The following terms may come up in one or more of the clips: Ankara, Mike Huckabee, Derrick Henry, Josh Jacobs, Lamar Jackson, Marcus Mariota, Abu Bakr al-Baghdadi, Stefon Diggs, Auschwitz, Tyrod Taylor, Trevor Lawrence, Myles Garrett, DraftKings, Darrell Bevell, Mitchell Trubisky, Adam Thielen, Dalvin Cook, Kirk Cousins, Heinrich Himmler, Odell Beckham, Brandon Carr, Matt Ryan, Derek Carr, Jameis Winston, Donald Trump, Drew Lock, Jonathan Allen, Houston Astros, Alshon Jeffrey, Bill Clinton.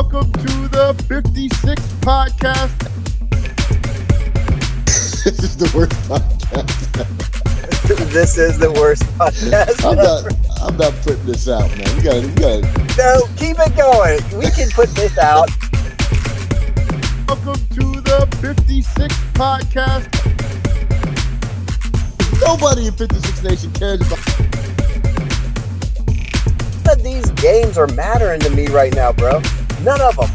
welcome to the 56 Podcast. This is the worst podcast. This is the worst podcast. I'm not putting this out, man. We got it. No, keep it going. We can put this out. Welcome to the 56 Podcast. Nobody in 56 Nation cares about these games are mattering to me right now, bro. None of them.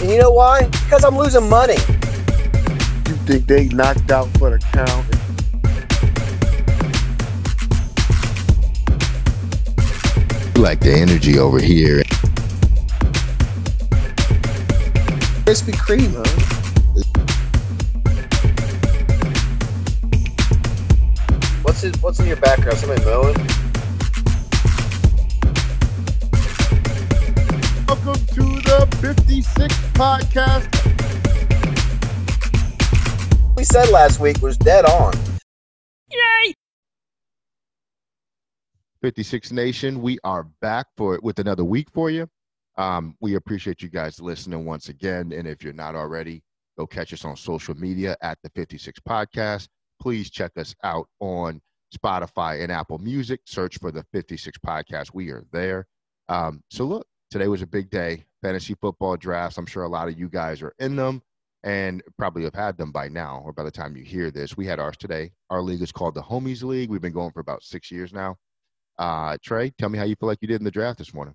And you know why? Because I'm losing money. You think they knocked out for the count? Like the energy over here. Krispy Kreme, huh? What's in your background? Somebody mowing? Welcome to the 56 Podcast. What we said last week was dead on. Yay! 56 Nation, we are back for it with another week for you. We appreciate you guys listening once again. And if you're not already, go catch us on social media at the 56 Podcast. Please check us out on Spotify and Apple Music. Search for the 56 Podcast. We are there. So look. Today was a big day, fantasy football drafts. I'm sure a lot of you guys are in them and probably have had them by now or by the time you hear this. We had ours today. Our league is called the Homies League. We've been going for about 6 years now. Trey, tell me how you feel like you did in the draft this morning.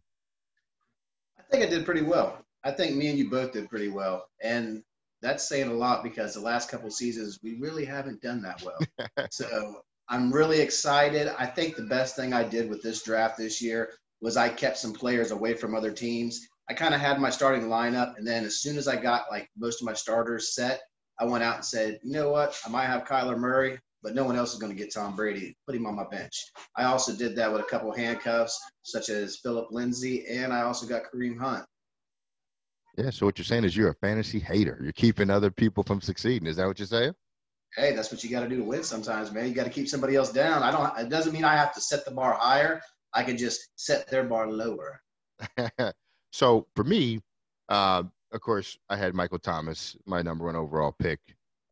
I think I did pretty well. I think me and you both did pretty well. And that's saying a lot because the last couple of seasons, we really haven't done that well. So I'm really excited. I think the best thing I did with this draft this year was I kept some players away from other teams. I kind of had my starting lineup, and then as soon as I got, like, most of my starters set, I went out and said, you know what, I might have Kyler Murray, but no one else is going to get Tom Brady. Put him on my bench. I also did that with a couple handcuffs, such as Philip Lindsay, and I also got Kareem Hunt. Yeah, so what you're saying is you're a fantasy hater. You're keeping other people from succeeding. Is that what you're saying? Hey, that's what you got to do to win sometimes, man. You got to keep somebody else down. It doesn't mean I have to set the bar higher. I could just set their bar lower. So for me, of course, I had Michael Thomas, my number one overall pick.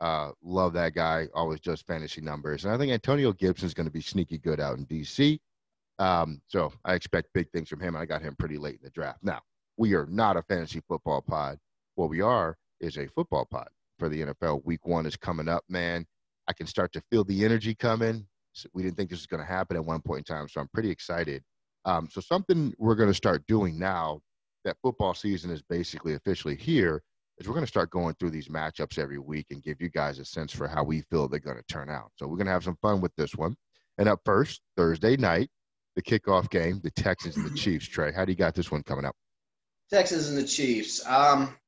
Love that guy. Always just fantasy numbers. And I think Antonio Gibson is going to be sneaky good out in D.C. So I expect big things from him. I got him pretty late in the draft. Now, we are not a fantasy football pod. What we are is a football pod for the NFL. Week 1 is coming up, man. I can start to feel the energy coming. We didn't think this was going to happen at one point in time, so I'm pretty excited. So something we're going to start doing now that football season is basically officially here is we're going to start going through these matchups every week and give you guys a sense for how we feel they're going to turn out. So we're going to have some fun with this one. And up first, Thursday night, the kickoff game, the Texans and the Chiefs. Trey, how do you got this one coming up? Texans and the Chiefs.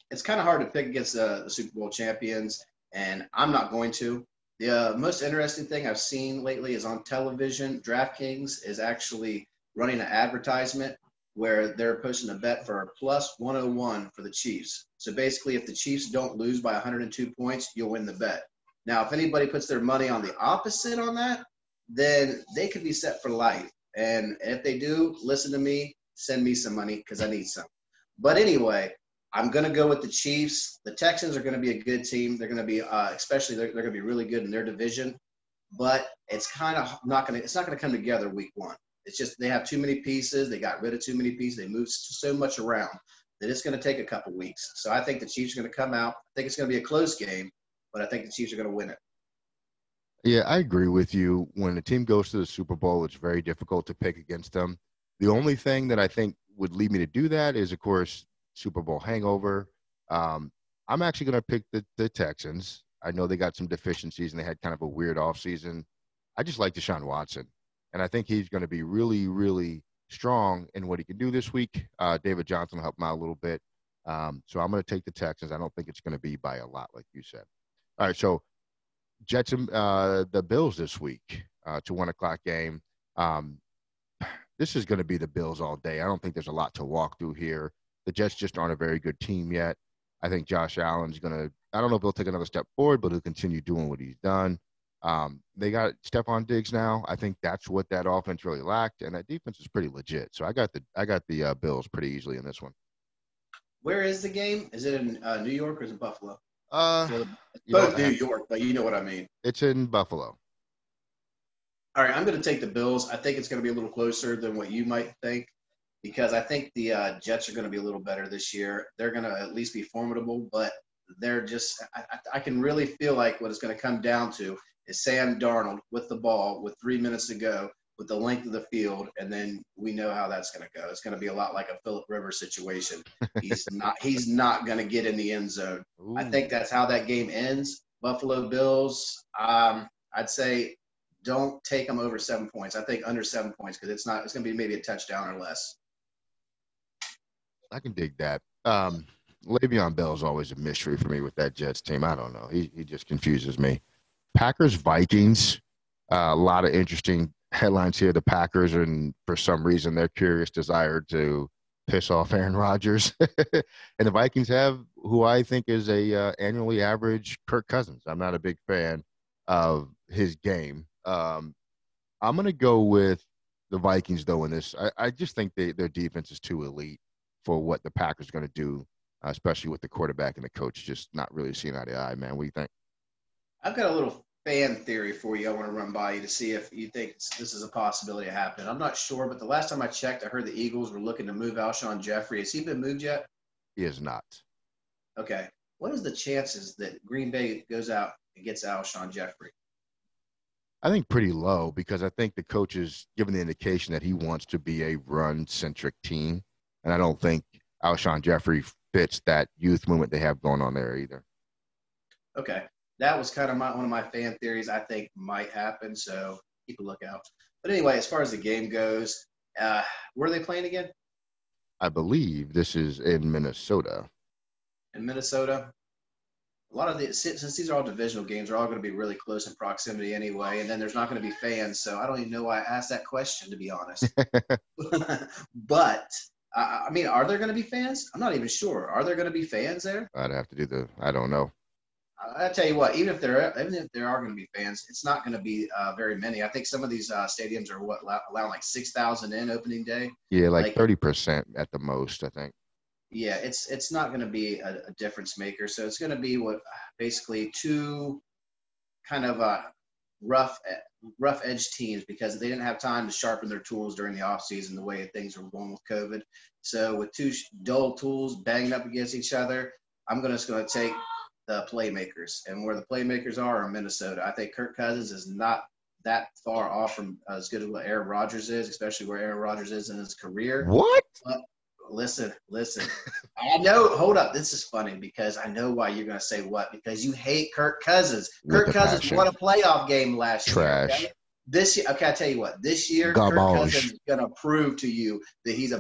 It's kind of hard to pick against the Super Bowl champions, and I'm not going to. The most interesting thing I've seen lately is on television. DraftKings is actually running an advertisement where they're posting a bet for plus 101 for the Chiefs. So basically, if the Chiefs don't lose by 102 points, you'll win the bet. Now, if anybody puts their money on the opposite on that, then they could be set for life. And if they do, listen to me, send me some money because I need some. But anyway, I'm going to go with the Chiefs. The Texans are going to be a good team. They're going to be, especially, they're going to be really good in their division. But it's kind of not going to come together week one. It's just they have too many pieces. They got rid of too many pieces. They moved so much around that it's going to take a couple weeks. So I think the Chiefs are going to come out. I think it's going to be a close game, but I think the Chiefs are going to win it. Yeah, I agree with you. When a team goes to the Super Bowl, it's very difficult to pick against them. The only thing that I think would lead me to do that is, of course, Super Bowl hangover. I'm actually going to pick the Texans. I know they got some deficiencies and they had kind of a weird offseason. I just like Deshaun Watson, and I think he's going to be really, really strong in what he can do this week. David Johnson helped him out a little bit. So I'm going to take the Texans. I don't think it's going to be by a lot, like you said. All right, so Jets and the Bills this week to 1 o'clock game. This is going to be the Bills all day. I don't think there's a lot to walk through here. The Jets just aren't a very good team yet. I think Josh Allen's going to – I don't know if he'll take another step forward, but he'll continue doing what he's done. They got Stefon Diggs now. I think that's what that offense really lacked, and that defense is pretty legit. So I got the Bills pretty easily in this one. Where is the game? Is it in New York or is it Buffalo? Both New York, but you know what I mean. It's in Buffalo. All right, I'm going to take the Bills. I think it's going to be a little closer than what you might think because I think the Jets are going to be a little better this year. They're going to at least be formidable, but they're just – I can really feel like what it's going to come down to is Sam Darnold with the ball with 3 minutes to go with the length of the field, and then we know how that's going to go. It's going to be a lot like a Philip Rivers situation. He's not going to get in the end zone. Ooh. I think that's how that game ends. Buffalo Bills, I'd say – don't take them over 7 points. I think under 7 points because it's going to be maybe a touchdown or less. I can dig that. Le'Veon Bell is always a mystery for me with that Jets team. I don't know. He just confuses me. Packers, Vikings, a lot of interesting headlines here. The Packers, and for some reason, their curious desire to piss off Aaron Rodgers. And the Vikings have who I think is a annually average Kirk Cousins. I'm not a big fan of his game. I'm going to go with the Vikings, though, in this. I just think their defense is too elite for what the Packers are going to do, especially with the quarterback and the coach just not really seeing eye to eye, man. What do you think? I've got a little fan theory for you I want to run by you to see if you think this is a possibility of happening. I'm not sure, but the last time I checked, I heard the Eagles were looking to move Alshon Jeffrey. Has he been moved yet? He is not. Okay. What is the chances that Green Bay goes out and gets Alshon Jeffrey? I think pretty low because I think the coach is giving the indication that he wants to be a run-centric team, and I don't think Alshon Jeffrey fits that youth movement they have going on there either. Okay. That was kind of one of my fan theories I think might happen, so keep a lookout. But anyway, as far as the game goes, where are they playing again? I believe this is in Minnesota. In Minnesota? A lot of the – since these are all divisional games, they're all going to be really close in proximity anyway, and then there's not going to be fans, so I don't even know why I asked that question, to be honest. But, I mean, are there going to be fans? I'm not even sure. Are there going to be fans there? I'd have to do the – I don't know. I'll tell you what, even if there are going to be fans, it's not going to be very many. I think some of these stadiums are what, allowing like 6,000 in opening day? Yeah, like 30% at the most, I think. Yeah, it's not going to be a difference maker. So it's going to be what basically two kind of rough edge teams because they didn't have time to sharpen their tools during the offseason the way things were going with COVID. So with two dull tools banging up against each other, I'm just going to take the playmakers. And where the playmakers are Minnesota. I think Kirk Cousins is not that far off from as good as what Aaron Rodgers is, especially where Aaron Rodgers is in his career. What? But, Listen. I know. Hold up. This is funny because I know why you're going to say what, because you hate Kirk Cousins. Kirk Cousins won a playoff game last year. Trash. This year. Okay. I tell you what, this year, Kirk Cousins is going to prove to you that he's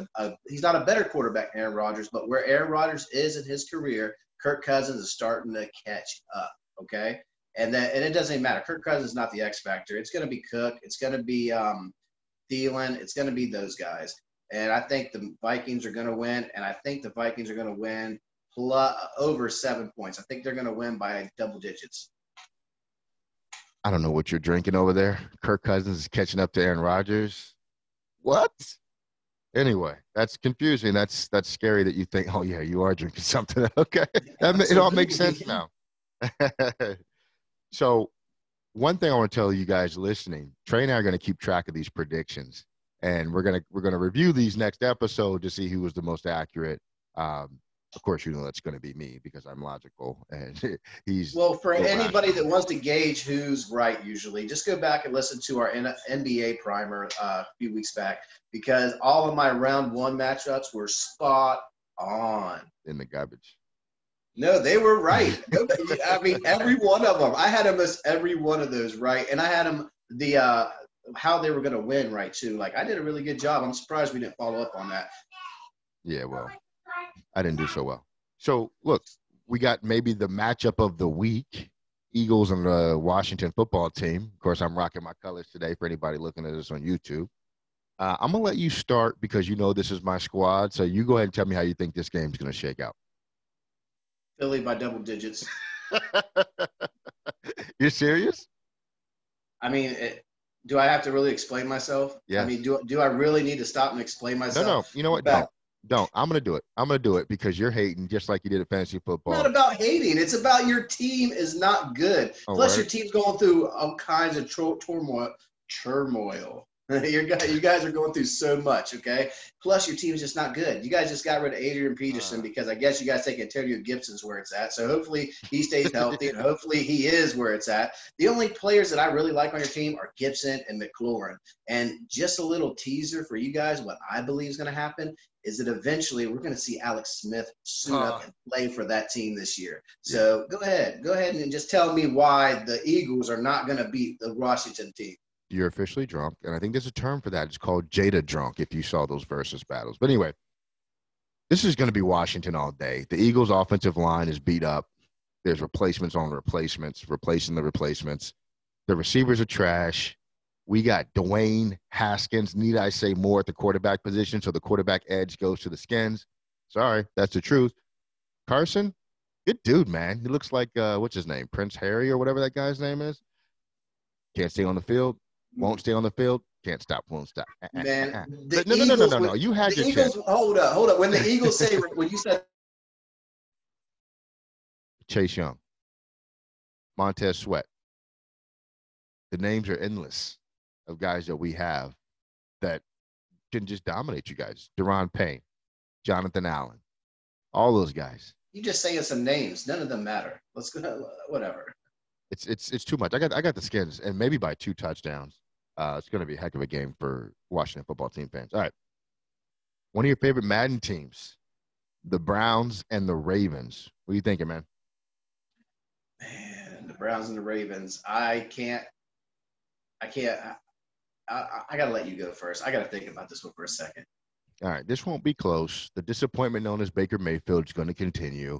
not a better quarterback than Aaron Rodgers, but where Aaron Rodgers is in his career, Kirk Cousins is starting to catch up. Okay. And it doesn't even matter. Kirk Cousins is not the X factor. It's going to be Cook. It's going to be Thielen. It's going to be those guys. And I think the Vikings are going to win, over 7 points. I think they're going to win by double digits. I don't know what you're drinking over there. Kirk Cousins is catching up to Aaron Rodgers. What? Anyway, that's confusing. That's scary that you think, oh, yeah, you are drinking something. Okay. It all makes sense now. So one thing I want to tell you guys listening, Trey and I are going to keep track of these predictions. And we're gonna review these next episode to see who was the most accurate. Of course, you know that's gonna be me because I'm logical, and he's well. For anybody that wants to gauge who's right, usually just go back and listen to our NBA primer a few weeks back because all of my round one matchups were spot on. In the garbage. No, they were right. I mean, every one of them. I had almost every one of those right, and I had them how they were going to win, right, too. Like, I did a really good job. I'm surprised we didn't follow up on that. Yeah, well, I didn't do so well. So, look, we got maybe the matchup of the week, Eagles and the Washington football team. Of course, I'm rocking my colors today for anybody looking at this on YouTube. I'm going to let you start because you know this is my squad. So, you go ahead and tell me how you think this game's going to shake out. Philly by double digits. You're serious? I mean, do I have to really explain myself? Yeah. I mean, do I really need to stop and explain myself? No. You know what? No. Don't. I'm going to do it. I'm going to do it because you're hating just like you did at fantasy football. It's not about hating. It's about your team is not good. Oh, plus, right. Your team's going through all kinds of turmoil. You guys are going through so much, okay? Plus, your team's just not good. You guys just got rid of Adrian Peterson because I guess you guys think Antonio Gibson's where it's at. So, hopefully, he stays healthy and hopefully he is where it's at. The only players that I really like on your team are Gibson and McLaurin. And just a little teaser for you guys, what I believe is going to happen is that eventually we're going to see Alex Smith suit up and play for that team this year. So, Go ahead and just tell me why the Eagles are not going to beat the Washington team. You're officially drunk, and I think there's a term for that. It's called Jada drunk, if you saw those versus battles. But anyway, this is going to be Washington all day. The Eagles' offensive line is beat up. There's replacements on replacements, replacing the replacements. The receivers are trash. We got Dwayne Haskins, need I say more, at the quarterback position, so the quarterback edge goes to the Skins. Sorry, that's the truth. Carson, good dude, man. He looks like, what's his name, Prince Harry or whatever that guy's name is. Can't stay on the field. Won't stay on the field. Can't stop. Won't stop. Man, no. You had your Eagles, chance. Hold up. When the Eagles say, when you said Chase Young, Montez Sweat, the names are endless of guys that we have that can just dominate you guys. Deron Payne, Jonathan Allen, all those guys. You just saying some names. None of them matter. Let's go. Whatever. It's too much. I got the Skins, and maybe by 2 touchdowns. It's going to be a heck of a game for Washington football team fans. All right. One of your favorite Madden teams, the Browns and the Ravens. What are you thinking, man? Man, the Browns and the Ravens. I can't. I got to let you go first. I got to think about this one for a second. All right. This won't be close. The disappointment known as Baker Mayfield is going to continue.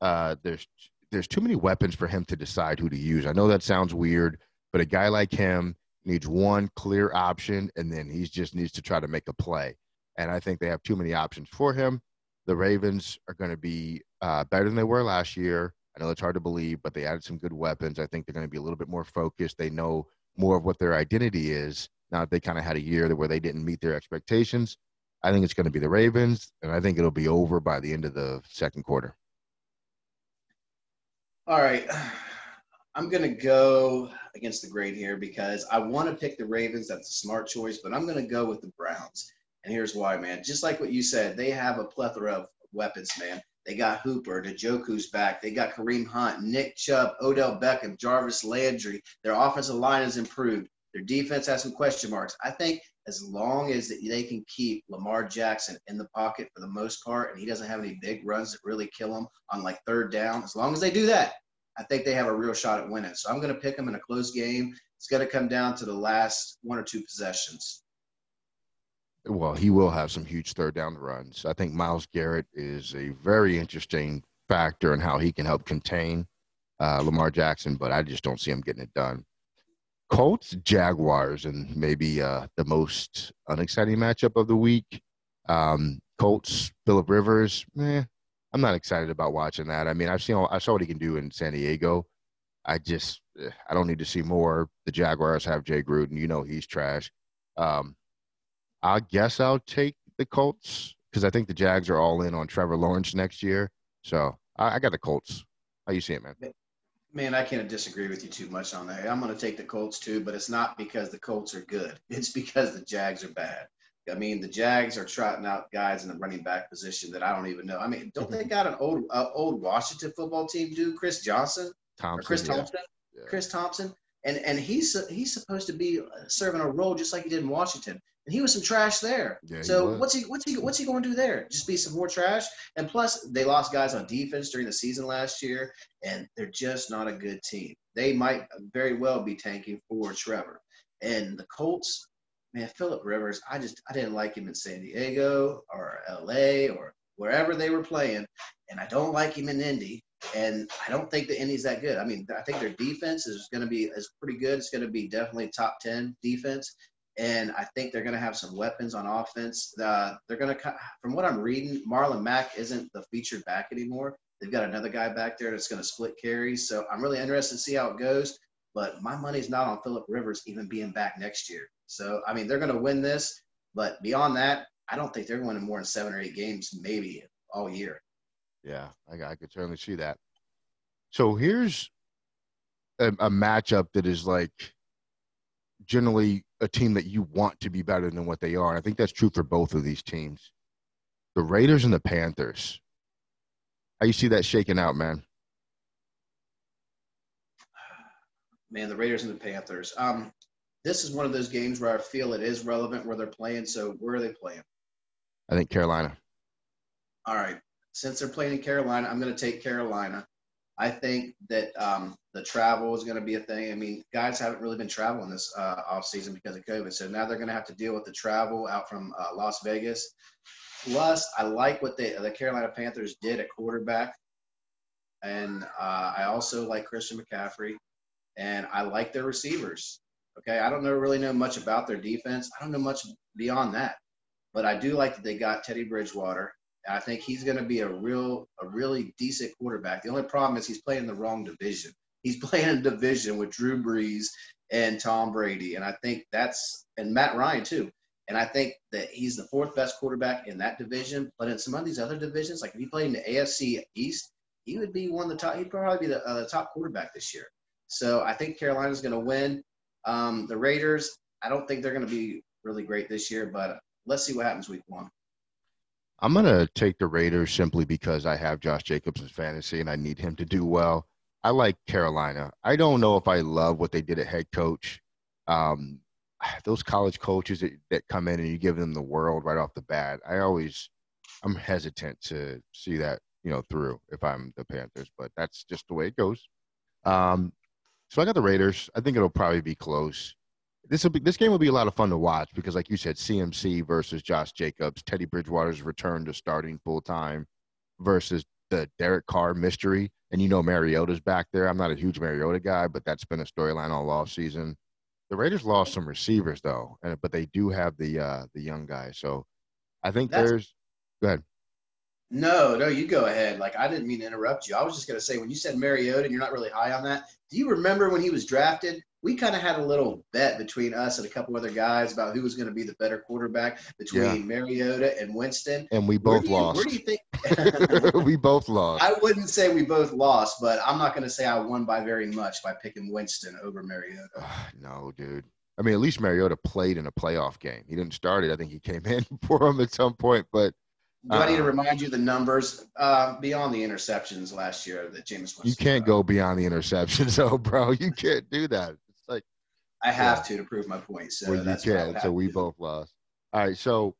There's too many weapons for him to decide who to use. I know that sounds weird, but a guy like him needs one clear option, and then he just needs to try to make a play. And I think they have too many options for him. The Ravens are going to be better than they were last year. I know it's hard to believe, but they added some good weapons. I think they're going to be a little bit more focused. They know more of what their identity is. Now that they kind of had a year where they didn't meet their expectations, I think it's going to be the Ravens, and I think it'll be over by the end of the second quarter. All right, I'm going to go against the grain here because I want to pick the Ravens. That's a smart choice, but I'm going to go with the Browns. And here's why, man. Just like what you said, they have a plethora of weapons, man. They got Hooper, Njoku's back. They got Kareem Hunt, Nick Chubb, Odell Beckham, Jarvis Landry. Their offensive line has improved. Their defense has some question marks. I think as long as they can keep Lamar Jackson in the pocket for the most part, and he doesn't have any big runs that really kill him on like third down, as long as they do that, I think they have a real shot at winning. So I'm going to pick them in a close game. It's going to come down to the last one or two possessions. Well, he will have some huge third down runs. I think Myles Garrett is a very interesting factor in how he can help contain Lamar Jackson, but I just don't see him getting it done. Colts, Jaguars, and maybe the most unexciting matchup of the week. Colts, Philip Rivers, I'm not excited about watching that. I mean, I saw what he can do in San Diego. I don't need to see more. The Jaguars have Jay Gruden. You know he's trash. I guess I'll take the Colts because I think the Jags are all in on Trevor Lawrence next year. So I got the Colts. How you see it, man? Man, I can't disagree with you too much on that. I'm going to take the Colts too, but it's not because the Colts are good. It's because the Jags are bad. I mean, the Jags are trotting out guys in the running back position that I don't even know. I mean, don't they got an old Washington football team dude, Chris Thompson? Yeah. Chris Thompson. And he's supposed to be serving a role just like he did in Washington, and he was some trash there. Yeah, so what's he going to do there? Just be some more trash? And plus, they lost guys on defense during the season last year, and they're just not a good team. They might very well be tanking for Trevor. And the Colts, man, Philip Rivers, I didn't like him in San Diego or L.A. or wherever they were playing, and I don't like him in Indy. And I don't think the Indy's that good. I mean, I think their defense is pretty good. It's going to be definitely top 10 defense. And I think they're going to have some weapons on offense. They're going to – from what I'm reading, Marlon Mack isn't the featured back anymore. They've got another guy back there that's going to split carries. So I'm really interested to see how it goes. But my money's not on Philip Rivers even being back next year. So, I mean, they're going to win this. But beyond that, I don't think they're going to more than 7 or 8 games, maybe all year. Yeah, I could certainly see that. So here's a matchup that is like generally a team that you want to be better than what they are. I think that's true for both of these teams. The Raiders and the Panthers. How you see that shaking out, man? Man, the Raiders and the Panthers. This is one of those games where I feel it is relevant where they're playing. So where are they playing? I think Carolina. All right. Since they're playing in Carolina, I'm going to take Carolina. I think that the travel is going to be a thing. I mean, guys haven't really been traveling this offseason because of COVID. So now they're going to have to deal with the travel out from Las Vegas. Plus, I like what the Carolina Panthers did at quarterback. And I also like Christian McCaffrey. And I like their receivers. Okay, I don't really know much about their defense. I don't know much beyond that. But I do like that they got Teddy Bridgewater. I think he's going to be a really decent quarterback. The only problem is he's playing the wrong division. He's playing a division with Drew Brees and Tom Brady, and I think that's – and Matt Ryan too. And I think that he's the 4th best quarterback in that division. But in some of these other divisions, like if he played in the AFC East, he would be one of the top – he'd probably be the top quarterback this year. So I think Carolina's going to win. The Raiders, I don't think they're going to be really great this year, but let's see what happens week 1. I'm going to take the Raiders simply because I have Josh Jacobs in fantasy and I need him to do well. I like Carolina. I don't know if I love what they did at head coach. Those college coaches that come in and you give them the world right off the bat, I'm hesitant to see that, through if I'm the Panthers, but that's just the way it goes. So I got the Raiders. I think it'll probably be close. This game will be a lot of fun to watch because, like you said, CMC versus Josh Jacobs, Teddy Bridgewater's return to starting full-time versus the Derek Carr mystery. And Mariota's back there. I'm not a huge Mariota guy, but that's been a storyline all offseason. The Raiders lost some receivers, though, but they do have the young guy. So I think go ahead. No, you go ahead. Like, I didn't mean to interrupt you. I was just going to say, when you said Mariota and you're not really high on that, do you remember when he was drafted? We kind of had a little bet between us and a couple other guys about who was going to be the better quarterback between Mariota and Winston. And we both lost. Where do you think? We both lost. I wouldn't say we both lost, but I'm not going to say I won by very much by picking Winston over Mariota. No, dude. I mean, at least Mariota played in a playoff game. He didn't start it. I think he came in for him at some point, but. Do I need to remind you the numbers beyond the interceptions last year that Jameis Winston? You can't go beyond the interceptions, though, bro. You can't do that. It's like I have to prove my point. So well, that's you can. So we both lost. All right. So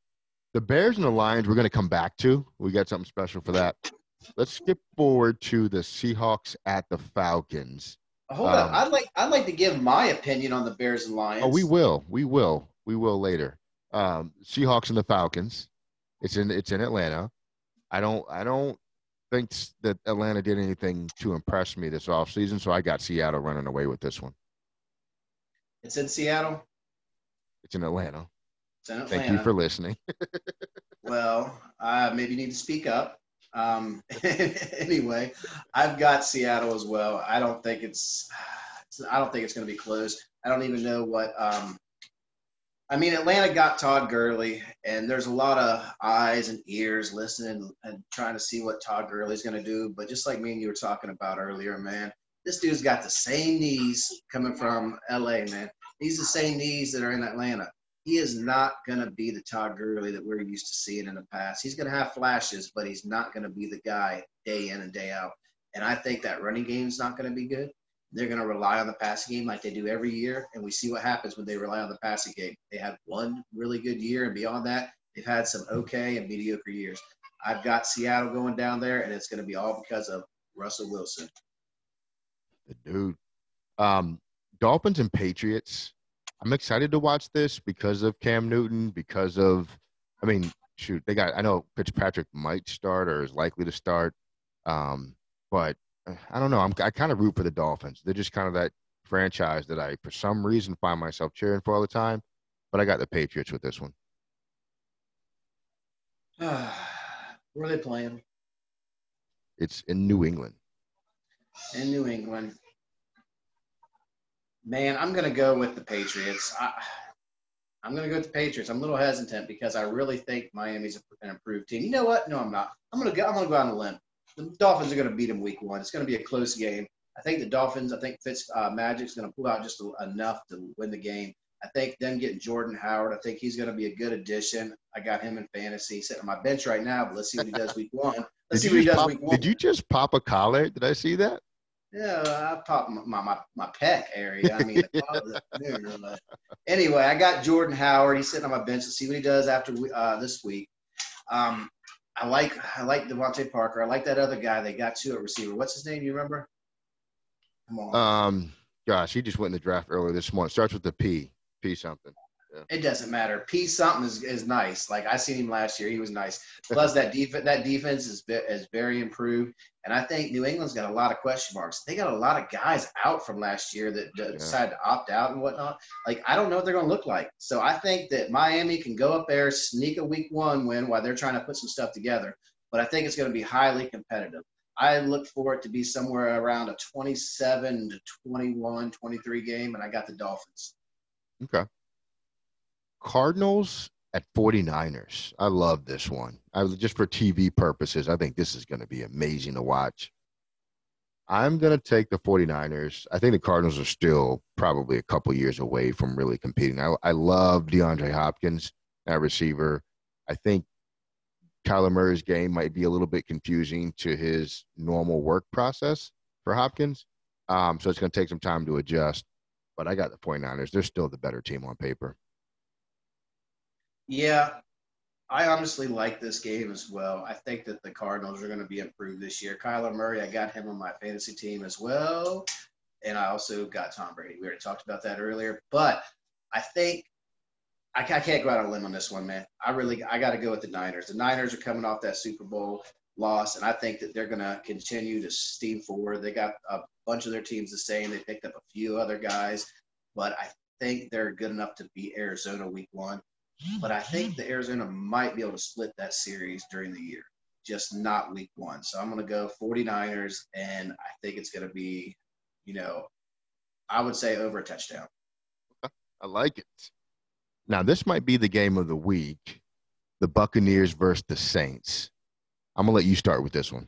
the Bears and the Lions, we're going to come back to. We got something special for that. Let's skip forward to the Seahawks at the Falcons. Hold on. I'd like to give my opinion on the Bears and Lions. Oh, we will. We will later. Seahawks and the Falcons. It's in Atlanta. I don't think that Atlanta did anything to impress me this offseason, so I got Seattle running away with this one. It's in Seattle? It's in Atlanta. It's in Atlanta. Thank you for listening. Well, maybe you need to speak up. Anyway, I've got Seattle as well. I don't think it's going to be close. I don't even know what Atlanta got Todd Gurley, and there's a lot of eyes and ears listening and trying to see what Todd Gurley's going to do. But just like me and you were talking about earlier, man, this dude's got the same knees coming from L.A., man. He's the same knees that are in Atlanta. He is not going to be the Todd Gurley that we're used to seeing in the past. He's going to have flashes, but he's not going to be the guy day in and day out. And I think that running game's not going to be good. They're going to rely on the passing game like they do every year, and we see what happens when they rely on the passing game. They had one really good year, and beyond that, they've had some okay and mediocre years. I've got Seattle going down there, and it's going to be all because of Russell Wilson. Dude. Dolphins and Patriots, I'm excited to watch this because of Cam Newton, because of – I know Fitzpatrick might start or is likely to start, but – I don't know. I kind of root for the Dolphins. They're just kind of that franchise that I, for some reason, find myself cheering for all the time. But I got the Patriots with this one. Where are they playing? It's in New England. In New England. Man, I'm going to go with the Patriots. I'm going to go with the Patriots. I'm a little hesitant because I really think Miami's an improved team. You know what? No, I'm not. I'm going to go out on a limb. The Dolphins are going to beat them week one. It's going to be a close game. I think the Dolphins, Magic's going to pull out just enough to win the game. I think them getting Jordan Howard, I think he's going to be a good addition. I got him in fantasy. He's sitting on my bench right now, but let's see what he does week one. Let's see what he does week one. Did you just pop a collar? Did I see that? Yeah, I popped my pec area. I mean, anyway, I got Jordan Howard. He's sitting on my bench. Let's see what he does after this week. I like Devontae Parker. I like that other guy they got too at receiver. What's his name? You remember? Come on. Gosh, he just went in the draft earlier this morning. Starts with the P. P something. Yeah. It doesn't matter. P something is nice. Like, I seen him last year. He was nice. Plus, that defense is very improved. And I think New England's got a lot of question marks. They got a lot of guys out from last year that decided to opt out and whatnot. Like, I don't know what they're going to look like. So I think that Miami can go up there, sneak a week one win while they're trying to put some stuff together. But I think it's going to be highly competitive. I look for it to be somewhere around a 27 to 21, 23 game, and I got the Dolphins. Okay. Cardinals at 49ers. I love this one. Just for TV purposes, I think this is going to be amazing to watch. I'm going to take the 49ers. I think the Cardinals are still probably a couple years away from really competing. I love DeAndre Hopkins at receiver. I think Kyler Murray's game might be a little bit confusing to his normal work process for Hopkins. So it's going to take some time to adjust. But I got the 49ers. They're still the better team on paper. Yeah, I honestly like this game as well. I think that the Cardinals are going to be improved this year. Kyler Murray, I got him on my fantasy team as well. And I also got Tom Brady. We already talked about that earlier. But I think I can't go out on a limb on this one, man. I got to go with the Niners. The Niners are coming off that Super Bowl loss, and I think that they're going to continue to steam forward. They got a bunch of their teams the same. They picked up a few other guys, but I think they're good enough to beat Arizona week one. But I think the Arizona might be able to split that series during the year, just not week one. So I'm going to go 49ers, and I think it's going to be, I would say over a touchdown. I like it. Now, this might be the game of the week, the Buccaneers versus the Saints. I'm going to let you start with this one.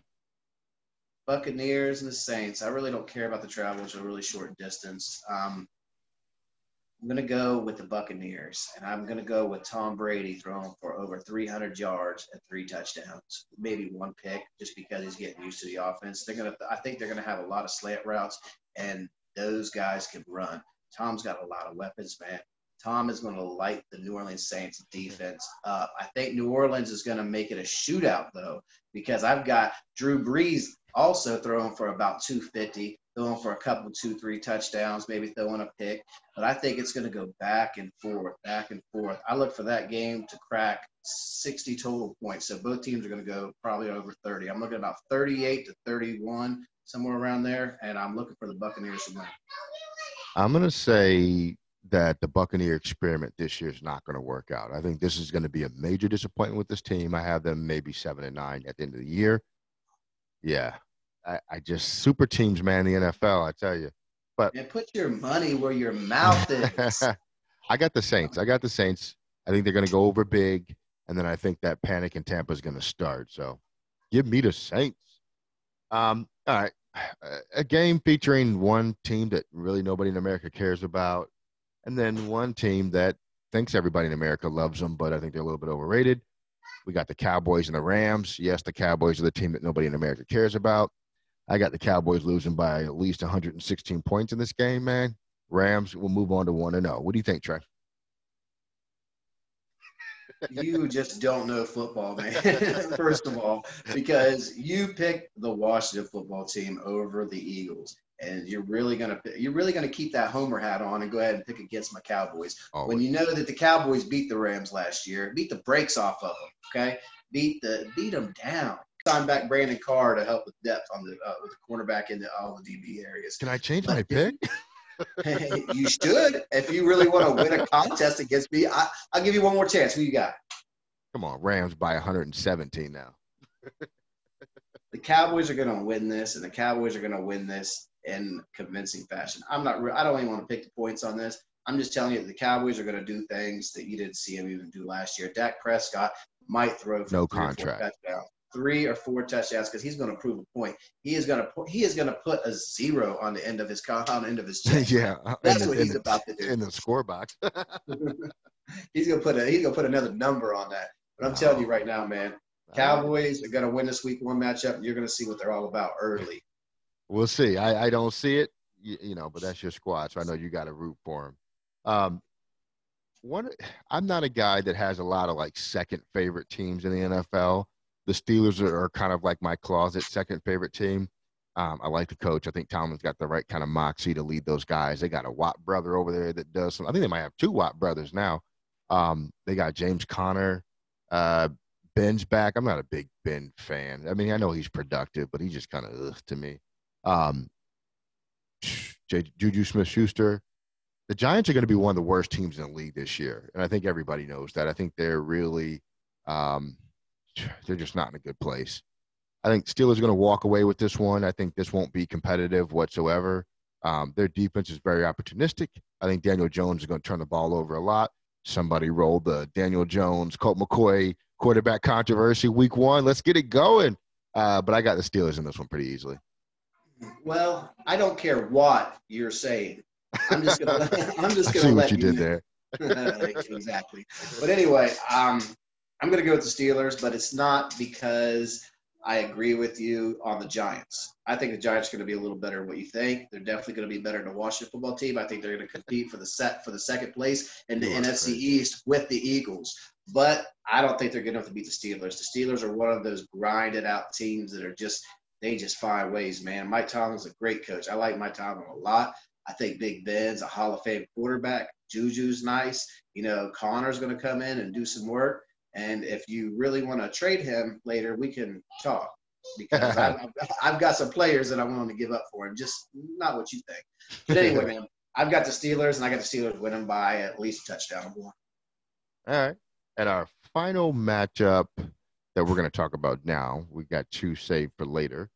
Buccaneers and the Saints. I really don't care about the travel. It's a really short distance. I'm going to go with the Buccaneers, and I'm going to go with Tom Brady throwing for over 300 yards and 3 touchdowns, maybe 1 pick, just because he's getting used to the offense. I think they're going to have a lot of slant routes, and those guys can run. Tom's got a lot of weapons, man. Tom is going to light the New Orleans Saints defense up. I think New Orleans is going to make it a shootout, though, because I've got Drew Brees also throwing for about 250, throwing for a couple, 2-3 touchdowns, maybe throwing a pick. But I think it's going to go back and forth, back and forth. I look for that game to crack 60 total points. So both teams are going to go probably over 30. I'm looking at about 38 to 31, somewhere around there, and I'm looking for the Buccaneers to win. I'm going to say that the Buccaneer experiment this year is not going to work out. I think this is going to be a major disappointment with this team. I have them maybe 7-9 at the end of the year. Yeah, I just super teams, man, the NFL, I tell you. But and put your money where your mouth is. I got the Saints. I think they're going to go over big, and then I think that panic in Tampa is going to start. So give me the Saints. All right, a game featuring one team that really nobody in America cares about. And then one team that thinks everybody in America loves them, but I think they're a little bit overrated. We got the Cowboys and the Rams. Yes, the Cowboys are the team that nobody in America cares about. I got the Cowboys losing by at least 116 points in this game, man. Rams will move on to 1-0. What do you think, Trey? You just don't know football, man, first of all, because you picked the Washington football team over the Eagles. And you're really gonna keep that Homer hat on and go ahead and pick against my Cowboys. Always. When you know that the Cowboys beat the Rams last year, beat the brakes off of them, okay? Beat them down. Sign back Brandon Carr to help with depth on the with the cornerback into all the DB areas. Can I change my pick? You should. If you really want to win a contest against me, I'll give you one more chance. Who you got? Come on, Rams by 117 now. The Cowboys are gonna win this, and the Cowboys are gonna win this in convincing fashion. I don't even want to pick the points on this. I'm just telling you, the Cowboys are going to do things that you didn't see him even do last year. Dak Prescott might throw for three or four touchdowns because he's going to prove a point. He is going to put a zero on the end of his check. Yeah, that's what he's about to do in the score box. He's going to put another number on that. But I'm telling you right now, man, Cowboys are going to win this week 1 matchup. And you're going to see what they're all about early. We'll see. I don't see it, you know, but that's your squad, so I know you got to root for them. I'm not a guy that has a lot of like second favorite teams in the NFL. The Steelers are kind of like my closet second favorite team. I like the coach. I think Tomlin's got the right kind of moxie to lead those guys. They got a Watt brother over there that does some. I think they might have 2 Watt brothers now. They got James Conner. Ben's back. I'm not a big Ben fan. I mean, I know he's productive, but he just kind of ugh to me. Juju Smith-Schuster. The Giants are going to be one of the worst teams in the league this year, and I think everybody knows that. I think they're really they're just not in a good place. I think Steelers are going to walk away with this one. I think this won't be competitive whatsoever. Their defense is very opportunistic. I think Daniel Jones is going to turn the ball over a lot. Somebody rolled the Daniel Jones, Colt McCoy quarterback controversy week 1. Let's get it going. But I got the Steelers in this one pretty easily. Well, I don't care what you're saying. I'm just gonna let you did there. Exactly. But anyway, I'm going to go with the Steelers, but it's not because I agree with you on the Giants. I think the Giants are going to be a little better than what you think. They're definitely going to be better than the Washington football team. I think they're going to compete for the second place in the NFC East with the Eagles. But I don't think they're good enough to beat the Steelers. The Steelers are one of those grinded out teams that are they just find ways, man. Mike Tomlin's a great coach. I like Mike Tomlin a lot. I think Big Ben's a Hall of Fame quarterback. Juju's nice. You know, Connor's going to come in and do some work. And if you really want to trade him later, we can talk because I've got some players that I'm willing to give up for him. Just not what you think. But anyway, man, I've got the Steelers, and I got the Steelers winning by at least a touchdown or more. All right. And our final matchup that we're going to talk about now, we got 2 saved for later.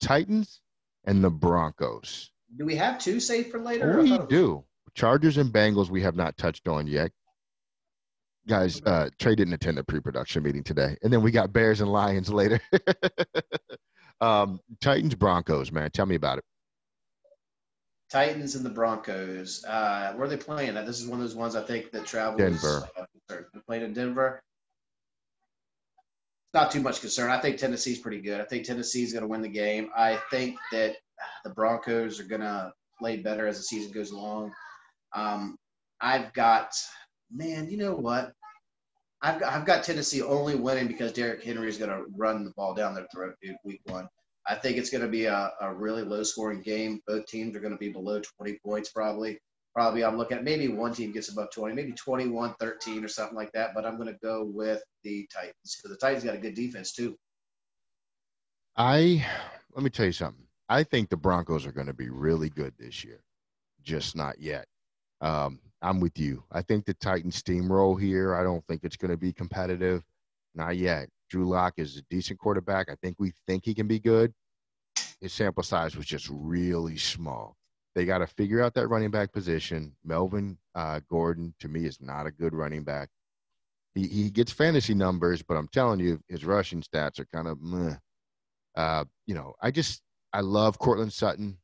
Titans and the Broncos. Do we have 2 saved for later? We do. Chargers and Bengals we have not touched on yet. Guys, Trey didn't attend the pre-production meeting today. And then we got Bears and Lions later. Titans, Broncos, man. Tell me about it. Titans and the Broncos. Where are they playing? This is one of those ones I think that travels. Denver. They're playing in Denver. Not too much concern. I think Tennessee's pretty good. I think Tennessee's going to win the game. I think that the Broncos are going to play better as the season goes along. I've got – man, you know what? I've got Tennessee only winning because Derrick Henry is going to run the ball down their throat in week 1. I think it's going to be a really low-scoring game. Both teams are going to be below 20 points probably. Probably I'm looking at maybe one team gets above 20, maybe 21-13 or something like that, but I'm going to go with the Titans because the Titans got a good defense too. Let me tell you something. I think the Broncos are going to be really good this year, just not yet. I'm with you. I think the Titans steamroll here. I don't think it's going to be competitive. Not yet. Drew Lock is a decent quarterback. I think we think he can be good. His sample size was just really small. They got to figure out that running back position. Melvin Gordon, to me, is not a good running back. He gets fantasy numbers, but I'm telling you, his rushing stats are kind of meh. I love Cortland Sutton.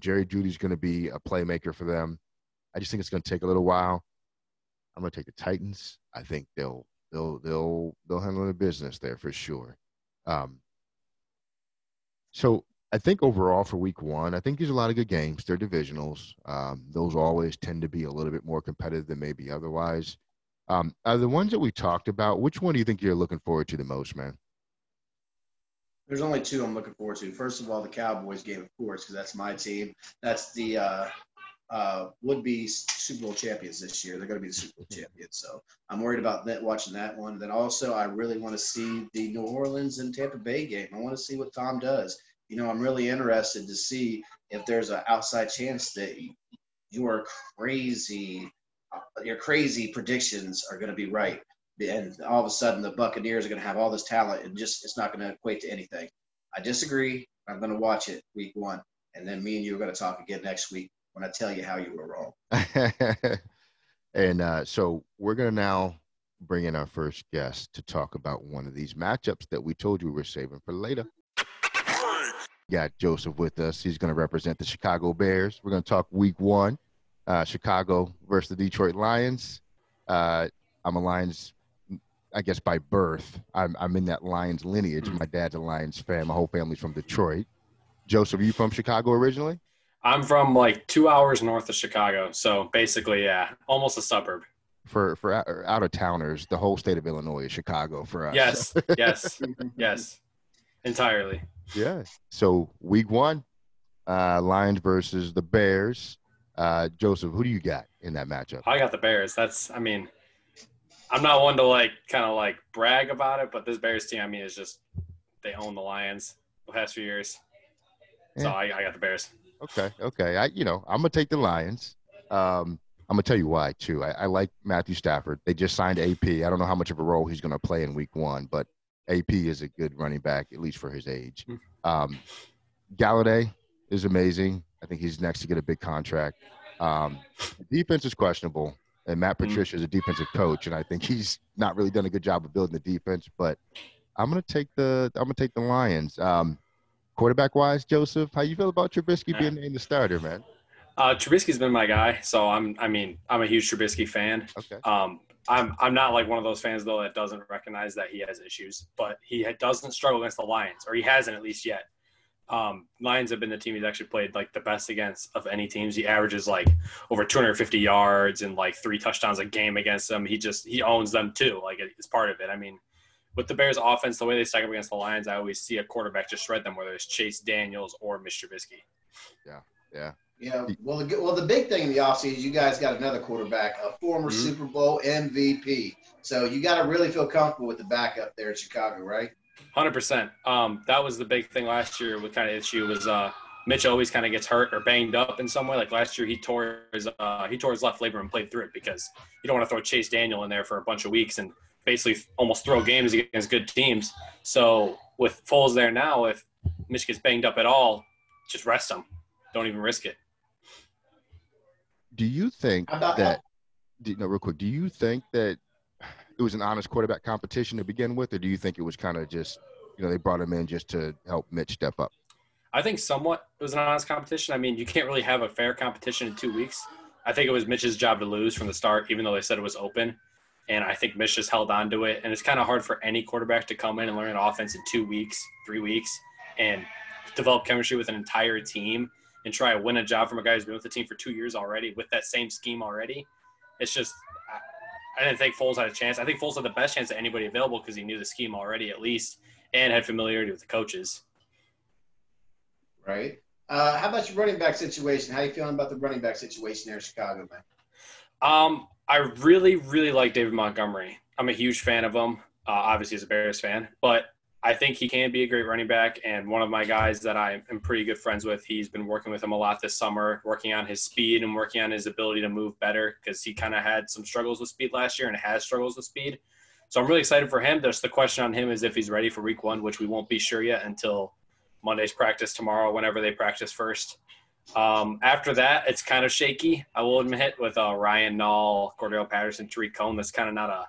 Jerry Jeudy's going to be a playmaker for them. I just think it's going to take a little while. I'm going to take the Titans. I think they'll handle their business there for sure. So I think overall for week 1, I think there's a lot of good games. They're divisionals. Those always tend to be a little bit more competitive than maybe otherwise. Out of the ones that we talked about, which one do you think you're looking forward to the most, man? There's only 2 I'm looking forward to. First of all, the Cowboys game, of course, because that's my team. That's the would-be Super Bowl champions this year. They're going to be the Super Bowl champions. So I'm worried about that, watching that one. Then also I really want to see the New Orleans and Tampa Bay game. I want to see what Tom does. You know, I'm really interested to see if there's an outside chance that your crazy predictions are going to be right. And all of a sudden the Buccaneers are going to have all this talent and just it's not going to equate to anything. I disagree. I'm going to watch it week 1. And then me and you are going to talk again next week. when I tell you how you were wrong. And so we're going to now bring in our first guest to talk about one of these matchups that we told you we're saving for later. Got Joseph with us. He's going to represent the Chicago Bears. We're going to talk Week 1, Chicago versus the Detroit Lions. I'm a Lions, I guess, by birth. I'm in that Lions lineage. My dad's a Lions fan. My whole family's from Detroit. Joseph, are you from Chicago originally? I'm from like 2 hours north of Chicago. So basically, yeah, almost a suburb. For out-of-towners, the whole state of Illinois is Chicago for us. Yes, yes, yes, entirely. Yeah. So Week 1, Lions versus the Bears. Joseph, who do you got in that matchup? I got the Bears. That's, I mean, I'm not one to like kind of like brag about it, but this Bears team, I mean, is just, they own the Lions the past few years. So yeah. I got the Bears. Okay. I'm going to take the Lions. I'm going to tell you why, too. I like Matthew Stafford. They just signed AP. I don't know how much of a role he's going to play in Week 1, but AP is a good running back, at least for his age. Galladay is amazing. I think he's next to get a big contract. The defense is questionable, and Matt Patricia is a defensive coach, and I think he's not really done a good job of building the defense. But I'm going to take the Lions. Quarterback-wise, Joseph, how you feel about Trubisky being named the starter, man? Trubisky's been my guy, so I'm a huge Trubisky fan. Okay. I'm not like one of those fans though that doesn't recognize that he has issues, but he doesn't struggle against the Lions, or he hasn't at least yet. Lions have been the team he's actually played like the best against of any teams. He averages like over 250 yards and like 3 touchdowns a game against them. He owns them too. Like it's part of it. I mean, with the Bears offense, the way they stack up against the Lions, I always see a quarterback just shred them, whether it's Chase Daniels or Mitch Trubisky. Yeah. Yeah, well, the big thing in the offseason, you guys got another quarterback, a former Super Bowl MVP. So you got to really feel comfortable with the backup there in Chicago, right? 100%. That was the big thing last year with kind of issue was Mitch always kind of gets hurt or banged up in some way. Like last year, he tore his left labrum and played through it because you don't want to throw Chase Daniel in there for a bunch of weeks and basically almost throw games against good teams. So with Foles there now, if Mitch gets banged up at all, just rest him. Don't even risk it. Do you think that – no, real quick. Do you think that it was an honest quarterback competition to begin with, or do you think it was kind of just – they brought him in just to help Mitch step up? I think somewhat it was an honest competition. I mean, you can't really have a fair competition in 2 weeks. I think it was Mitch's job to lose from the start, even though they said it was open. And I think Mitch just held on to it. And it's kind of hard for any quarterback to come in and learn an offense in 2 weeks, 3 weeks, and develop chemistry with an entire team and try to win a job from a guy who's been with the team for 2 years already with that same scheme already. It's just I didn't think Foles had a chance. I think Foles had the best chance of anybody available because he knew the scheme already at least and had familiarity with the coaches. Right. How about your running back situation? How are you feeling about the running back situation there in Chicago, man? I really, really like David Montgomery. I'm a huge fan of him. Obviously, as a Bears fan, but I think he can be a great running back, and one of my guys that I am pretty good friends with, he's been working with him a lot this summer, working on his speed and working on his ability to move better because he kind of had some struggles with speed last year and has struggles with speed. So I'm really excited for him. Just the question on him is if he's ready for Week 1, which we won't be sure yet until Monday's practice tomorrow, whenever they practice first. After that, it's kind of shaky, I will admit, with Ryan Nall, Cordell Patterson, Tariq Cohen. That's kind of not a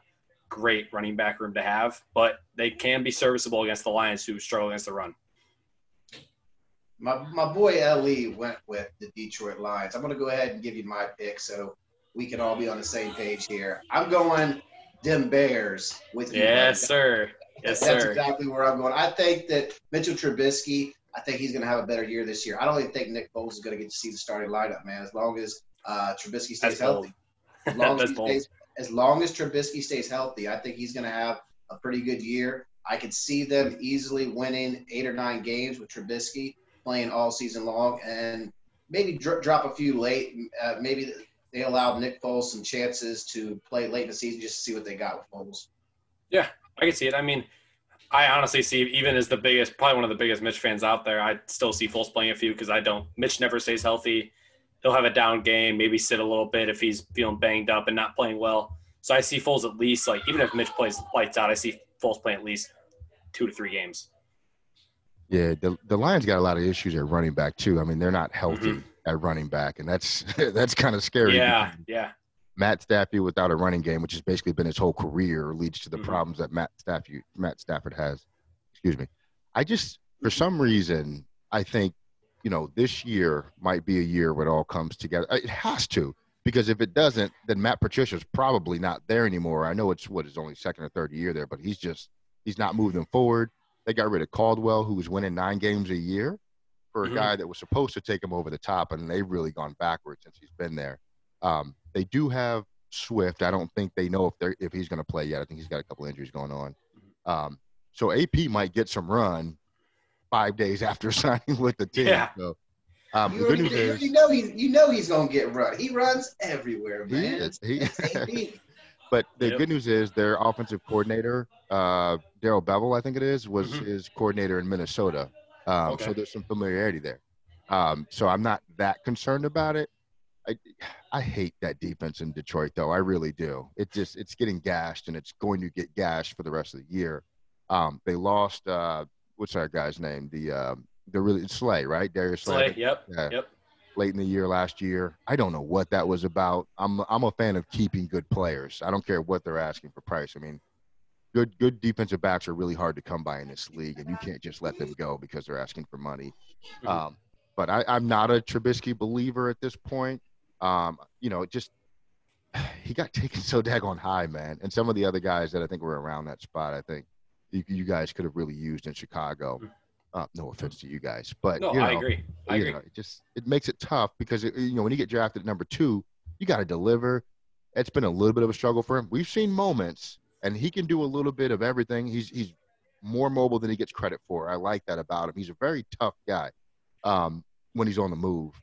great running back room to have, but they can be serviceable against the Lions who struggle against the run. My boy L.E. went with the Detroit Lions. I'm going to go ahead and give you my pick so we can all be on the same page here. I'm going them Bears with you. Yes, sir. Yes, sir. That's exactly where I'm going. I think that Mitchell Trubisky, I think he's going to have a better year this year. I don't even think Nick Foles is going to get to see the starting lineup, man, as long as Trubisky stays healthy. As long as he stays as long as Trubisky stays healthy, I think he's going to have a pretty good year. I could see them easily winning 8 or 9 games with Trubisky playing all season long and maybe drop a few late. Maybe they allowed Nick Foles some chances to play late in the season just to see what they got with Foles. Yeah, I can see it. I mean, I honestly see, even as the biggest, probably one of the biggest Mitch fans out there, I still see Foles playing a few because Mitch never stays healthy. He'll have a down game, maybe sit a little bit if he's feeling banged up and not playing well. So I see Foles at least, like, even if Mitch plays lights out, I see Foles playing at least 2 to 3 games. Yeah, the Lions got a lot of issues at running back, too. I mean, they're not healthy. at running back, and that's kind of scary. Yeah. Matt Stafford without a running game, which has basically been his whole career, leads to the problems that Matt Stafford has. Excuse me. I just, for some reason, I think, this year might be a year where it all comes together. It has to, because if it doesn't, then Matt Patricia's probably not there anymore. I know it's his only second or third year there, but he's not moving forward. They got rid of Caldwell, who was winning 9 games a year, for a guy that was supposed to take him over the top, and they've really gone backwards since he's been there. They do have Swift. I don't think they know if he's going to play yet. I think he's got a couple injuries going on. So AP might get some run 5 days after signing with the team. Yeah. So, he's going to get run. He runs everywhere, man. He is. AP. But the good news is their offensive coordinator, Darrell Bevell, I think it is, was his coordinator in Minnesota. So there's some familiarity there. So I'm not that concerned about it. I hate that defense in Detroit, though. I really do. It's getting gashed, and it's going to get gashed for the rest of the year. They lost what's our guy's name? Slay, right? Darius Slay. Yep. Late in the year last year. I don't know what that was about. I'm a fan of keeping good players. I don't care what they're asking for price. I mean, good defensive backs are really hard to come by in this league, and you can't just let them go because they're asking for money. But I'm not a Trubisky believer at this point. He got taken so daggone high, man. And some of the other guys that I think were around that spot, I think you guys could have really used in Chicago. No offense to you guys, but I agree. It makes it tough because when you get drafted at number 2, you got to deliver. It's been a little bit of a struggle for him. We've seen moments, and he can do a little bit of everything. He's more mobile than he gets credit for. I like that about him. He's a very tough guy when he's on the move.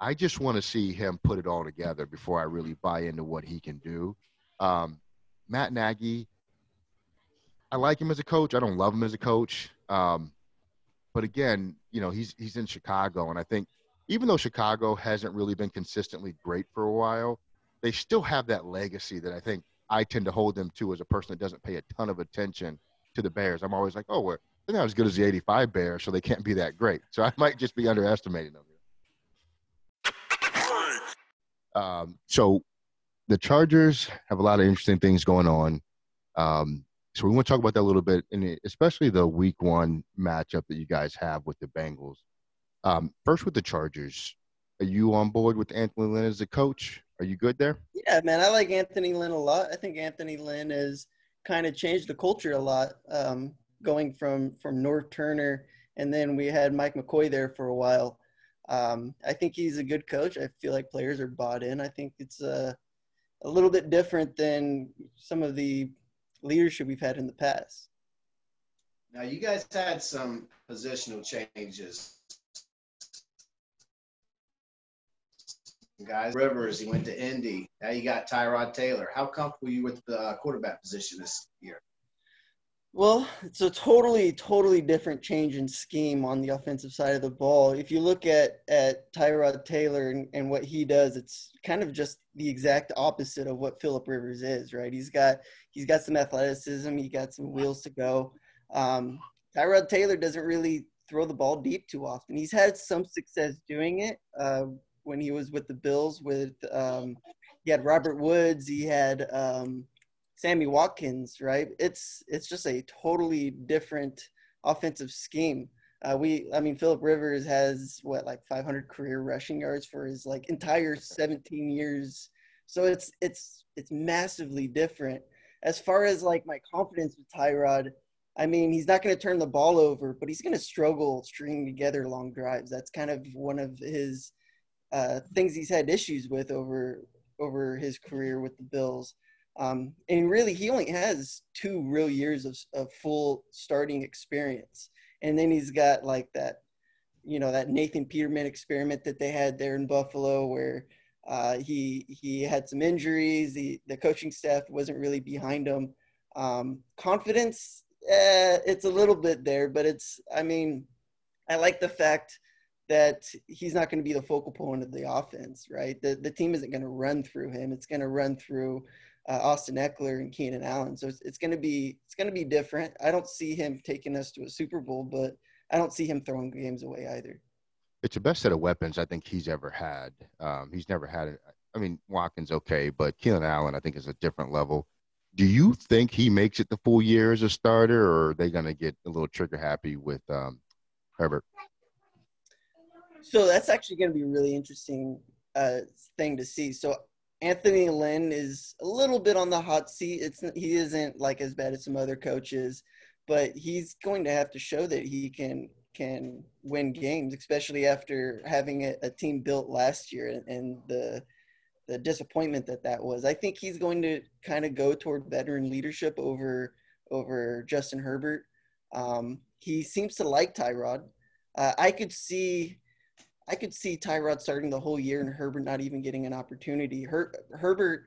I just want to see him put it all together before I really buy into what he can do. Matt Nagy, I like him as a coach. I don't love him as a coach. But again, he's in Chicago, and I think even though Chicago hasn't really been consistently great for a while, they still have that legacy that I think I tend to hold them to as a person that doesn't pay a ton of attention to the Bears. I'm always like, they're not as good as the 85 Bears, so they can't be that great. So I might just be underestimating them. So the Chargers have a lot of interesting things going on. So we want to talk about that a little bit, and especially the week 1 matchup that you guys have with the Bengals. First with the Chargers, are you on board with Anthony Lynn as the coach? Are you good there? Yeah, man, I like Anthony Lynn a lot. I think Anthony Lynn has kind of changed the culture a lot, going from North Turner, and then we had Mike McCoy there for a while. I think he's a good coach. I feel like players are bought in. I think it's a little bit different than some of the leadership we've had in the past. Now, you guys had some positional changes. Guys, Rivers, he went to Indy. Now you got Tyrod Taylor. How comfortable are you with the quarterback position this year? Well, it's a totally different change in scheme on the offensive side of the ball. If you look at Tyrod Taylor and what he does, it's kind of just the exact opposite of what Philip Rivers is, right? He's got some athleticism. He got some wheels to go. Tyrod Taylor doesn't really throw the ball deep too often. He's had some success doing it when he was with the Bills. He had Robert Woods. He had Sammy Watkins, right? It's just a totally different offensive scheme. Philip Rivers has 500 career rushing yards for his entire 17 years. So it's massively different. As far as my confidence with Tyrod, he's not going to turn the ball over, but he's going to struggle stringing together long drives. That's kind of one of his things he's had issues with over his career with the Bills. And really, he only has 2 real years of full starting experience. And then he's got that Nathan Peterman experiment that they had there in Buffalo where he had some injuries. The coaching staff wasn't really behind him. Confidence, it's a little bit there, but I like the fact that he's not going to be the focal point of the offense, right? The team isn't going to run through him. It's going to run through Austin Eckler and Keenan Allen. So it's going to be different. I don't see him taking us to a Super Bowl, but I don't see him throwing games away either. it's the best set of weapons I think he's ever had. He's never had it. I mean, Watkins, okay, but Keenan Allen, I think, is a different level. Do you think he makes it the full year as a starter, or are they going to get a little trigger happy with Herbert? So that's actually going to be a really interesting thing to see. So Anthony Lynn is a little bit on the hot seat. He isn't like as bad as some other coaches, but he's going to have to show that he can win games, especially after having a team built last year and the disappointment that was. I think he's going to kind of go toward veteran leadership over Justin Herbert. He seems to like Tyrod. I could see Tyrod starting the whole year and Herbert not even getting an opportunity. Herbert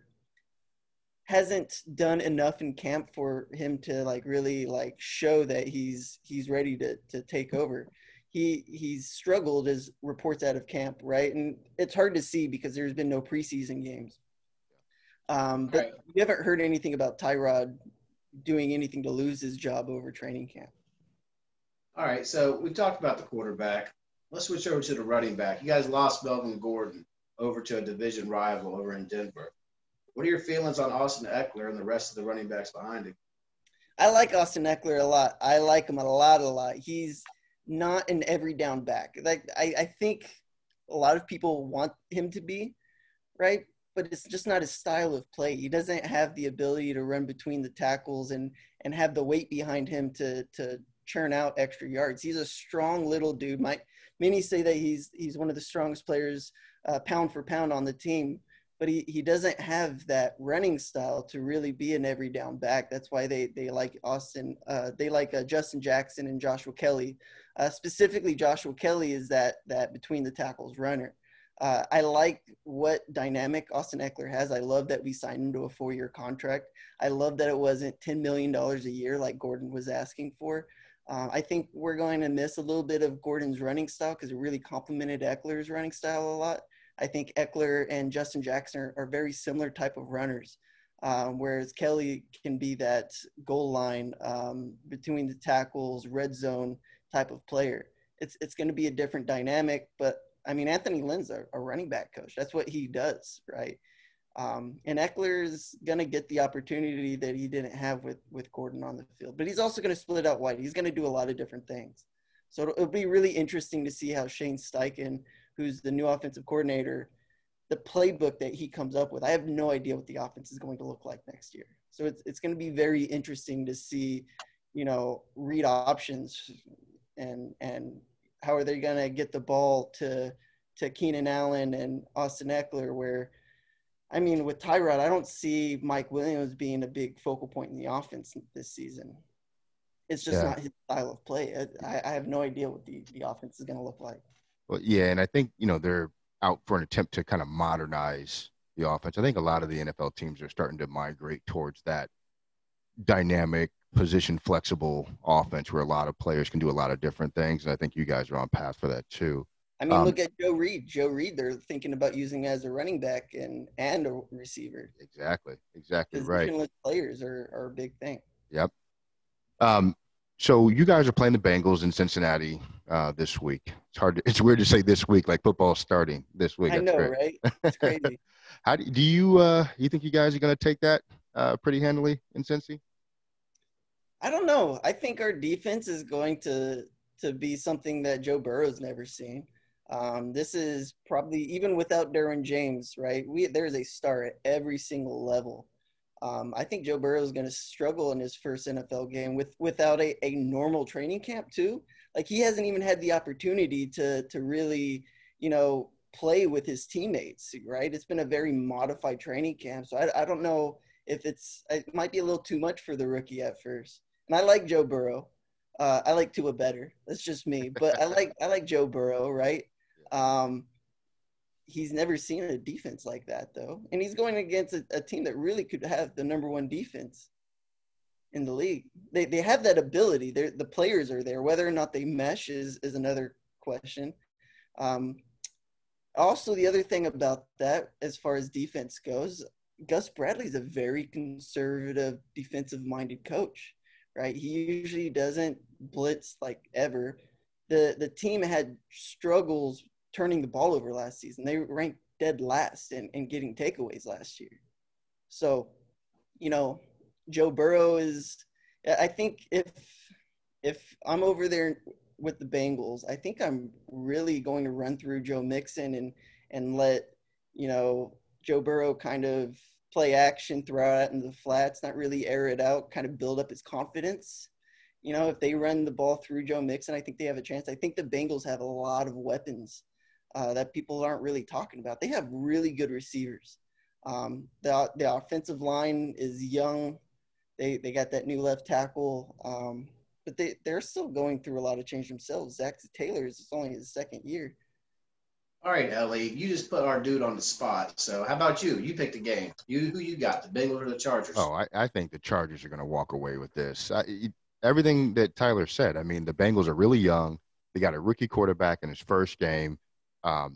hasn't done enough in camp for him to really show that he's ready to take over. He's struggled as reports out of camp, right? And it's hard to see because there's been no preseason games. But right. You haven't heard anything about Tyrod doing anything to lose his job over training camp. All right, so we talked about the quarterback. Let's switch over to the running back. You guys lost Melvin Gordon over to a division rival over in Denver. What are your feelings on Austin Eckler and the rest of the running backs behind him? I like Austin Eckler a lot. I like him a lot. He's not an every down back. Like I think a lot of people want him to be, right? But it's just not his style of play. He doesn't have the ability to run between the tackles and have the weight behind him to churn out extra yards. He's a strong little dude. Many say that he's one of the strongest players pound for pound on the team, but he doesn't have that running style to really be an every down back. That's why they like Austin. They like Justin Jackson and Joshua Kelly. Specifically, Joshua Kelly is that between the tackles runner. I like what dynamic Austin Eckler has. I love that we signed him to a 4-year contract. I love that it wasn't $10 million a year like Gordon was asking for. I think we're going to miss a little bit of Gordon's running style because it really complemented Eckler's running style a lot. I think Eckler and Justin Jackson are very similar type of runners, whereas Kelly can be that goal line between the tackles, red zone type of player. It's going to be a different dynamic, but I mean, Anthony Lynn's a running back coach. That's what he does, right? And Eckler's going to get the opportunity that he didn't have with Gordon on the field. But he's also going to split out wide. He's going to do a lot of different things. So it'll be really interesting to see how Shane Steichen, who's the new offensive coordinator, the playbook that he comes up with. I have no idea what the offense is going to look like next year. So it's going to be very interesting to see, read options and how are they going to get the ball to Keenan Allen and Austin Eckler, where – I mean, with Tyrod, I don't see Mike Williams being a big focal point in the offense this season. It's just not his style of play. I have no idea what the offense is going to look like. Well, yeah, and I think, they're out for an attempt to kind of modernize the offense. I think a lot of the NFL teams are starting to migrate towards that dynamic, position-flexible offense where a lot of players can do a lot of different things, and I think you guys are on path for that too. I mean, look at Joe Reed. Joe Reed, they're thinking about using as a running back and a receiver. Exactly right. Positionless players are a big thing. Yep. So you guys are playing the Bengals in Cincinnati this week. It's weird to say this week, like football starting this week. I know, right? It's crazy. How do you think you guys are going to take that pretty handily in Cincy? I don't know. I think our defense is going to be something that Joe Burrow's never seen. This is probably, even without Derwin James, right? There's a star at every single level. I think Joe Burrow is going to struggle in his first NFL game without a normal training camp too. Like he hasn't even had the opportunity to really, play with his teammates, right? It's been a very modified training camp. So I don't know if it might be a little too much for the rookie at first. And I like Joe Burrow. I like Tua better. That's just me. But I like Joe Burrow, right? He's never seen a defense like that, though. And he's going against a team that really could have the number one defense in the league. They have that ability. The players are there. Whether or not they mesh is another question. Also, the other thing about that, as far as defense goes, Gus Bradley's a very conservative, defensive-minded coach. Right, he usually doesn't blitz like ever. the team had struggles turning the ball over last season. They ranked dead last in getting takeaways last year. So, you know, Joe Burrow is – I think if I'm over there with the Bengals, I think I'm really going to run through Joe Mixon and let, you know, Joe Burrow kind of play action throughout it in the flats, not really air it out, kind of build up his confidence. You know, if they run the ball through Joe Mixon, I think they have a chance. I think the Bengals have a lot of weapons that people aren't really talking about. They have really good receivers. The offensive line is young. They got that new left tackle. But they're still going through a lot of change themselves. Zach Taylor is only his second year. All right, Ellie, you just put our dude on the spot. So how about you? You picked a game. Who you got, the Bengals or the Chargers? Oh, I think the Chargers are going to walk away with this. Everything that Tyler said, I mean, the Bengals are really young. They got a rookie quarterback in his first game. The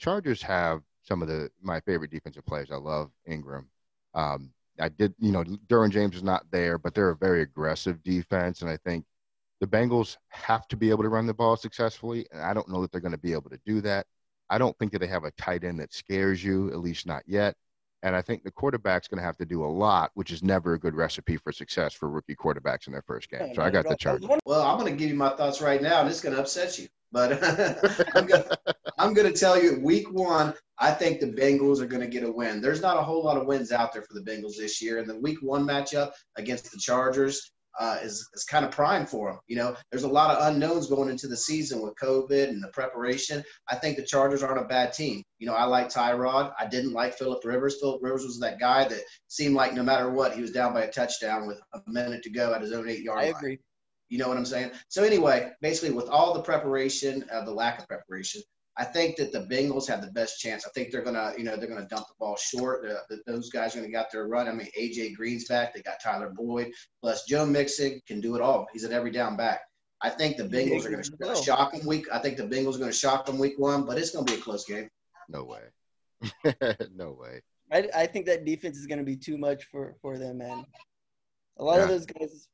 Chargers have some of my favorite defensive players. I love Ingram. Derwin James is not there, but they're a very aggressive defense, and I think the Bengals have to be able to run the ball successfully, and I don't know that they're going to be able to do that. I don't think that they have a tight end that scares you, at least not yet. And I think the quarterback's going to have to do a lot, which is never a good recipe for success for rookie quarterbacks in their first game. So I got the Chargers. Well, I'm going to give you my thoughts right now, and it's going to upset you. But I'm going to tell you, week one, I think the Bengals are going to get a win. There's not a whole lot of wins out there for the Bengals this year. And the week one matchup against the Chargers is kind of prime for them. You know, there's a lot of unknowns going into the season with COVID and the preparation. I think the Chargers aren't a bad team. You know, I like Tyrod. I didn't like Philip Rivers. Philip Rivers was that guy that seemed like no matter what, he was down by a touchdown with a minute to go at his own 8-yard line. I agree. You know what I'm saying? So anyway, basically with all the preparation, the lack of preparation, I think that the Bengals have the best chance. I think they're going to, you know, they're going to dump the ball short. Those guys are going to get their run. I mean, A.J. Green's back. They got Tyler Boyd. Plus, Joe Mixon can do it all. He's an every down back. I think the Bengals are going to shock them week. I think the Bengals are going to shock them week one, but it's going to be a close game. No way. No way. I think that defense is going to be too much for them, man. A lot of those guys,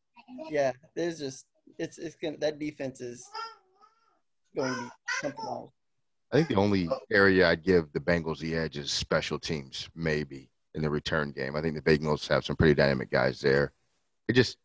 there's just that defense is going to be something else. I think the only area I'd give the Bengals the edge is special teams, maybe, in the return game. I think the Bengals have some pretty dynamic guys there. It just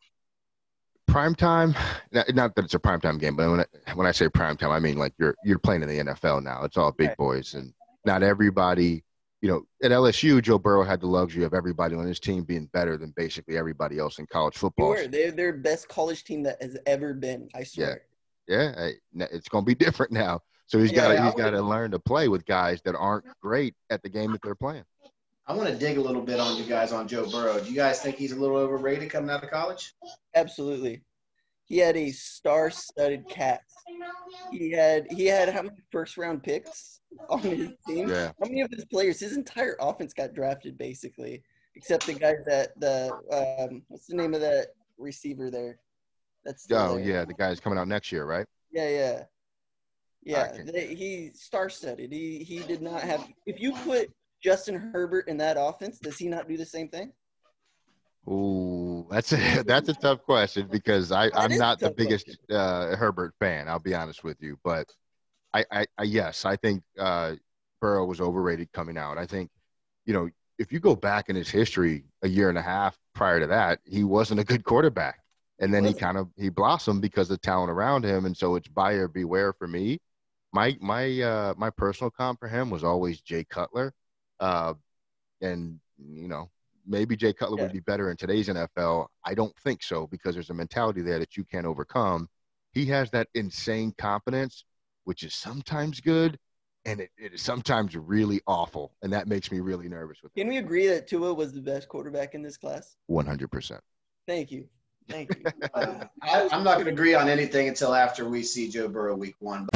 – primetime – not that it's a primetime game, but when I say primetime, I mean like you're playing in the NFL now. It's all big boys, and not everybody – you know, at LSU, Joe Burrow had the luxury of everybody on his team being better than basically everybody else in college football. Sure. They're their best college team that has ever been, I swear. Yeah, it's going to be different now. So he's got to learn to play with guys that aren't great at the game that they're playing. I want to dig a little bit on you guys on Joe Burrow. Do you guys think he's a little overrated coming out of college? Absolutely. He had a star-studded cast. He had how many first-round picks on his team? Yeah. How many of his players? His entire offense got drafted basically, except the guy that what's the name of that receiver there? The guy's coming out next year, right? Yeah. Yeah, he's star-studded. He did not have – if you put Justin Herbert in that offense, does he not do the same thing? Ooh, that's a tough question because I'm not the biggest Herbert fan, I'll be honest with you. But, I think Burrow was overrated coming out. I think, you know, if you go back in his history a year and a half prior to that, he wasn't a good quarterback. And then he blossomed because of the talent around him. And so it's buyer beware for me. My personal comp for him was always Jay Cutler, and you know maybe Jay Cutler would be better in today's NFL. I don't think so because there's a mentality there that you can't overcome. He has that insane confidence, which is sometimes good, and it is sometimes really awful, and that makes me really nervous with him. Can we agree that Tua was the best quarterback in this class? 100%. Thank you. I'm not going to agree on anything until after we see Joe Burrow week one.